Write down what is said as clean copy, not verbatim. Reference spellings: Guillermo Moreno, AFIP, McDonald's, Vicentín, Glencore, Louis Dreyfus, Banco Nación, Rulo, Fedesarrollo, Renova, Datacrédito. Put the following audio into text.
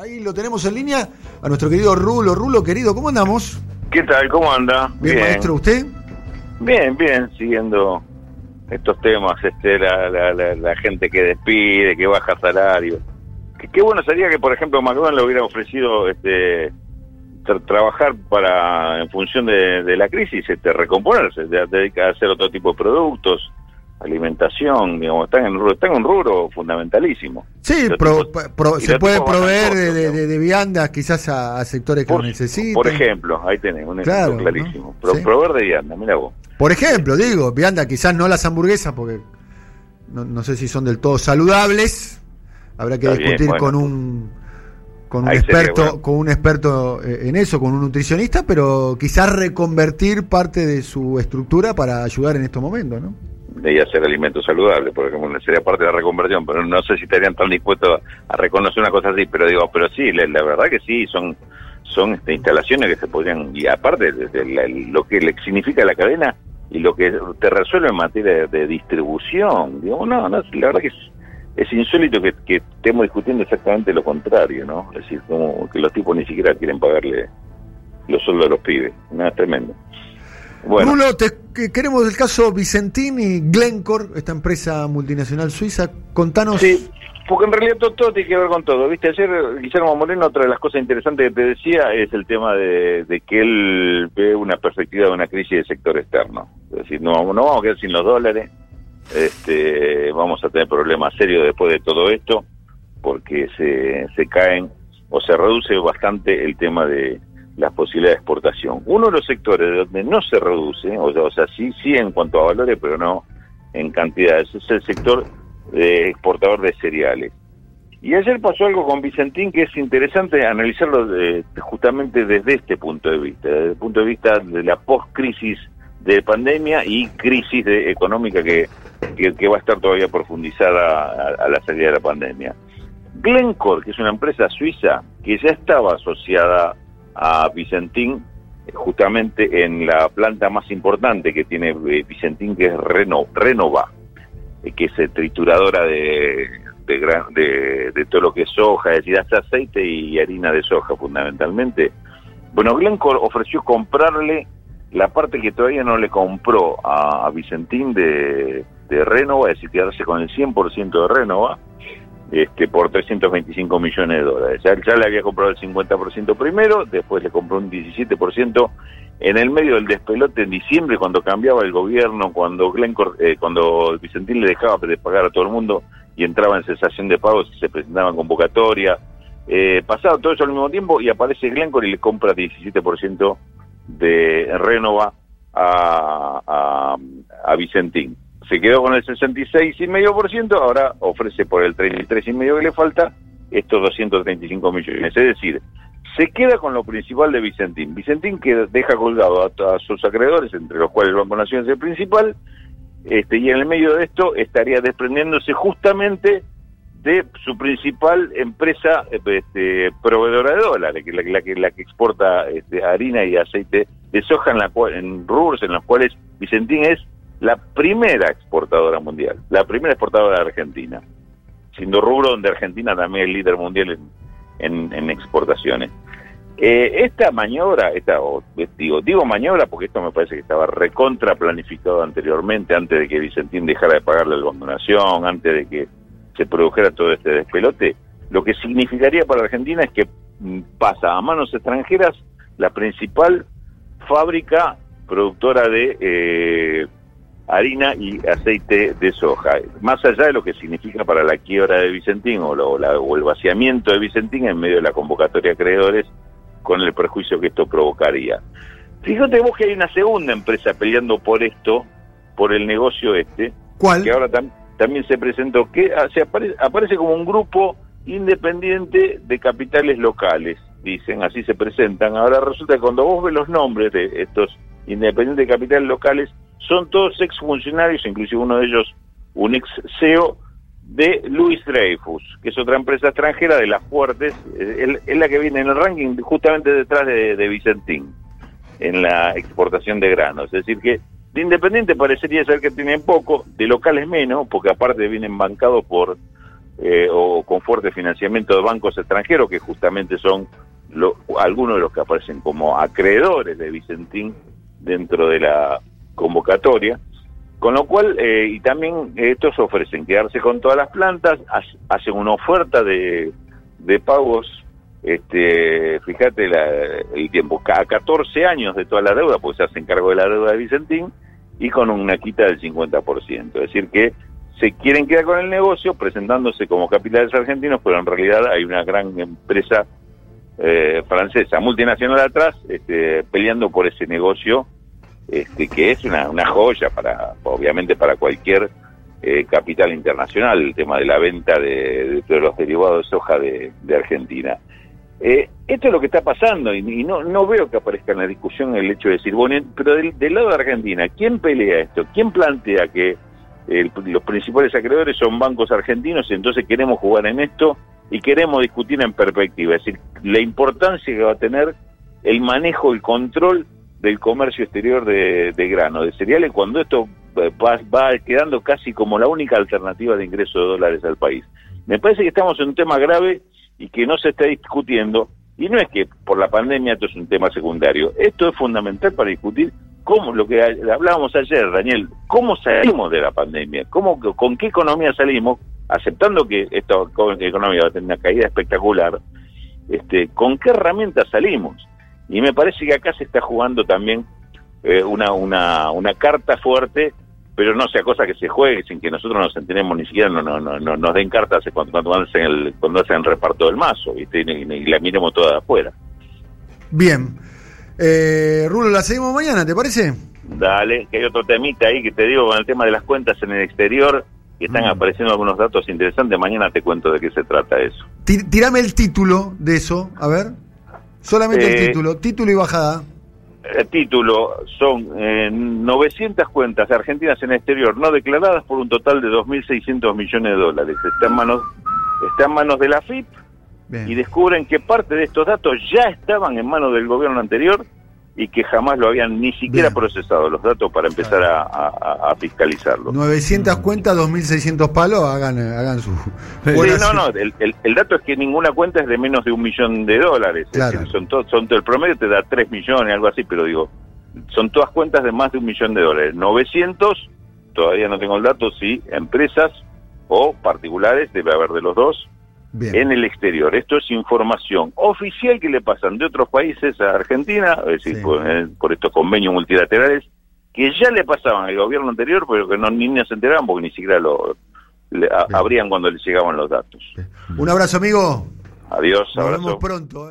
Ahí lo tenemos en línea a nuestro querido Rulo. Rulo, querido, ¿cómo andamos? ¿Qué tal? ¿Cómo anda? Bien, maestro, ¿usted? Bien, bien, siguiendo estos temas, la gente que despide, que baja salario. Qué bueno sería que, por ejemplo, McDonald's le hubiera ofrecido trabajar para, en función de la crisis, recomponerse, dedicar a hacer otro tipo de productos, alimentación, digamos, están en un rubro fundamentalísimo. Sí, se puede proveer de viandas quizás a sectores que lo necesitan. Por ejemplo, ahí tenés un ejemplo clarísimo. ¿No? ¿Sí? Proveer de viandas, mirá vos. Por ejemplo, digo, viandas quizás no las hamburguesas, porque no sé si son del todo saludables. Habrá que discutir con un experto en eso, con un nutricionista, pero quizás reconvertir parte de su estructura para ayudar en estos momentos, ¿no? De hacer alimentos saludables, por ejemplo, sería parte de la reconversión, pero no sé si estarían tan dispuestos a reconocer una cosa así, pero sí, la verdad que sí, son instalaciones que se podrían, y aparte lo que le significa la cadena y lo que te resuelve en materia de distribución, digo, no, la verdad que es insólito que estemos discutiendo exactamente lo contrario, ¿no? Es decir, como que los tipos ni siquiera quieren pagarle los sueldos a los pibes, nada, tremendo. Bueno. Rulo, queremos el caso Vicentín y Glencore, esta empresa multinacional suiza. Contanos. Sí, porque en realidad todo tiene que ver con todo. Viste, ayer Guillermo Moreno, otra de las cosas interesantes que te decía es el tema de que él ve una perspectiva de una crisis del sector externo. Es decir, no vamos a quedar sin los dólares, vamos a tener problemas serios después de todo esto, porque se caen o se reduce bastante el tema de las posibilidades de exportación. Uno de los sectores donde no se reduce, o sea sí en cuanto a valores, pero no en cantidades, es el sector de exportador de cereales. Y ayer pasó algo con Vicentín que es interesante analizarlo justamente desde este punto de vista, desde el punto de vista de la post-crisis de pandemia y crisis económica que va a estar todavía profundizada a la salida de la pandemia. Glencore, que es una empresa suiza que ya estaba asociada a Vicentín, justamente en la planta más importante que tiene Vicentín, que es Renova, que es trituradora de todo lo que es soja, es decir, hasta aceite y harina de soja fundamentalmente. Bueno, Glencore ofreció comprarle la parte que todavía no le compró a Vicentín de Renova, es decir, quedarse con el 100% de Renova, por 325 millones de dólares. Ya le había comprado el 50% primero, después le compró un 17% en el medio del despelote en diciembre, cuando cambiaba el gobierno, cuando Glencore, cuando Vicentín le dejaba de pagar a todo el mundo y entraba en cesación de pagos y se presentaban convocatorias. Pasado todo eso al mismo tiempo y aparece Glencore y le compra 17% de Renova a Vicentín. Se quedó con el 66,5%, ahora ofrece por el 33,5% que le falta estos 235 millones. Es decir, se queda con lo principal de Vicentín. Vicentín que deja colgado a sus acreedores, entre los cuales el Banco Nación es el principal, y en el medio de esto estaría desprendiéndose justamente de su principal empresa proveedora de dólares, la que exporta harina y aceite de soja, en rubros en los cuales Vicentín es la primera exportadora mundial, la primera exportadora de Argentina, siendo rubro donde Argentina también es líder mundial en exportaciones. Esta maniobra, digo maniobra porque esto me parece que estaba recontra planificado anteriormente, antes de que Vicentín dejara de pagarle al Banco Nación, antes de que se produjera todo este despelote. Lo que significaría para Argentina es que pasa a manos extranjeras la principal fábrica productora de harina y aceite de soja, más allá de lo que significa para la quiebra de Vicentín o el vaciamiento de Vicentín en medio de la convocatoria de acreedores, con el perjuicio que esto provocaría. Fíjate vos que hay una segunda empresa peleando por esto, por el negocio este. ¿Cuál? Que ahora también se presentó, que aparece como un grupo independiente de capitales locales, dicen, así se presentan. Ahora resulta que cuando vos ves los nombres de estos independientes de capitales locales, son todos exfuncionarios, inclusive uno de ellos un ex CEO de Louis Dreyfus, que es otra empresa extranjera de las fuertes, es la que viene en el ranking justamente detrás de Vicentín, en la exportación de granos. Es decir que de independiente parecería ser que tienen poco, de locales menos, porque aparte vienen bancados por o con fuerte financiamiento de bancos extranjeros, que justamente son algunos de los que aparecen como acreedores de Vicentín dentro de la convocatoria, con lo cual, y también estos ofrecen quedarse con todas las plantas, hacen una oferta de pagos, fíjate el tiempo, a 14 años de toda la deuda, porque se hacen cargo de la deuda de Vicentín, y con una quita del 50%, es decir que se quieren quedar con el negocio presentándose como capitales argentinos, pero en realidad hay una gran empresa francesa, multinacional atrás, peleando por ese negocio, que es una joya para, obviamente, para cualquier capital internacional, el tema de la venta de los derivados de soja de Argentina. Esto es lo que está pasando, y no veo que aparezca en la discusión el hecho de decir, bueno, pero del lado de Argentina, ¿quién pelea esto? ¿Quién plantea que los principales acreedores son bancos argentinos y entonces queremos jugar en esto y queremos discutir en perspectiva? Es decir, la importancia que va a tener el manejo, el control del comercio exterior de grano, de cereales, cuando esto va quedando casi como la única alternativa de ingreso de dólares al país. Me parece que estamos en un tema grave y que no se está discutiendo, y no es que por la pandemia esto es un tema secundario, esto es fundamental para discutir cómo, lo que hablábamos ayer, Daniel, cómo salimos de la pandemia, con qué economía salimos, aceptando que esta economía va a tener una caída espectacular, con qué herramientas salimos. Y me parece que acá se está jugando también una carta fuerte, pero no sea cosa que se juegue sin que nosotros nos enteremos, ni siquiera nos den cartas cuando hacen el reparto del mazo, ¿viste? Y la miremos toda de afuera. Bien. Rulo, la seguimos mañana, ¿te parece? Dale, que hay otro temita ahí que te digo con el tema de las cuentas en el exterior, que están apareciendo algunos datos interesantes. Mañana te cuento de qué se trata eso. Tirame el título de eso, a ver. Solamente el título y bajada. El título son 900 cuentas argentinas en el exterior no declaradas por un total de 2.600 millones de dólares. Está en manos de la AFIP. Bien. Y descubren que parte de estos datos ya estaban en manos del gobierno anterior y que jamás lo habían ni siquiera procesado los datos para empezar a fiscalizarlo. 900 cuentas, 2.600 palos, hagan su... El dato es que ninguna cuenta es de menos de $1 millón. Claro. Es decir, el promedio te da 3 millones, algo así, pero digo, son todas cuentas de más de $1 millón. 900, todavía no tengo el dato, sí, empresas o particulares, debe haber de los dos. Bien. En el exterior, esto es información oficial que le pasan de otros países a Argentina, es decir, por estos convenios multilaterales que ya le pasaban al gobierno anterior, pero que ni se enteraban porque ni siquiera abrían cuando les llegaban los datos. Bien. Un abrazo, amigo. Adiós, abrazo. Nos vemos pronto.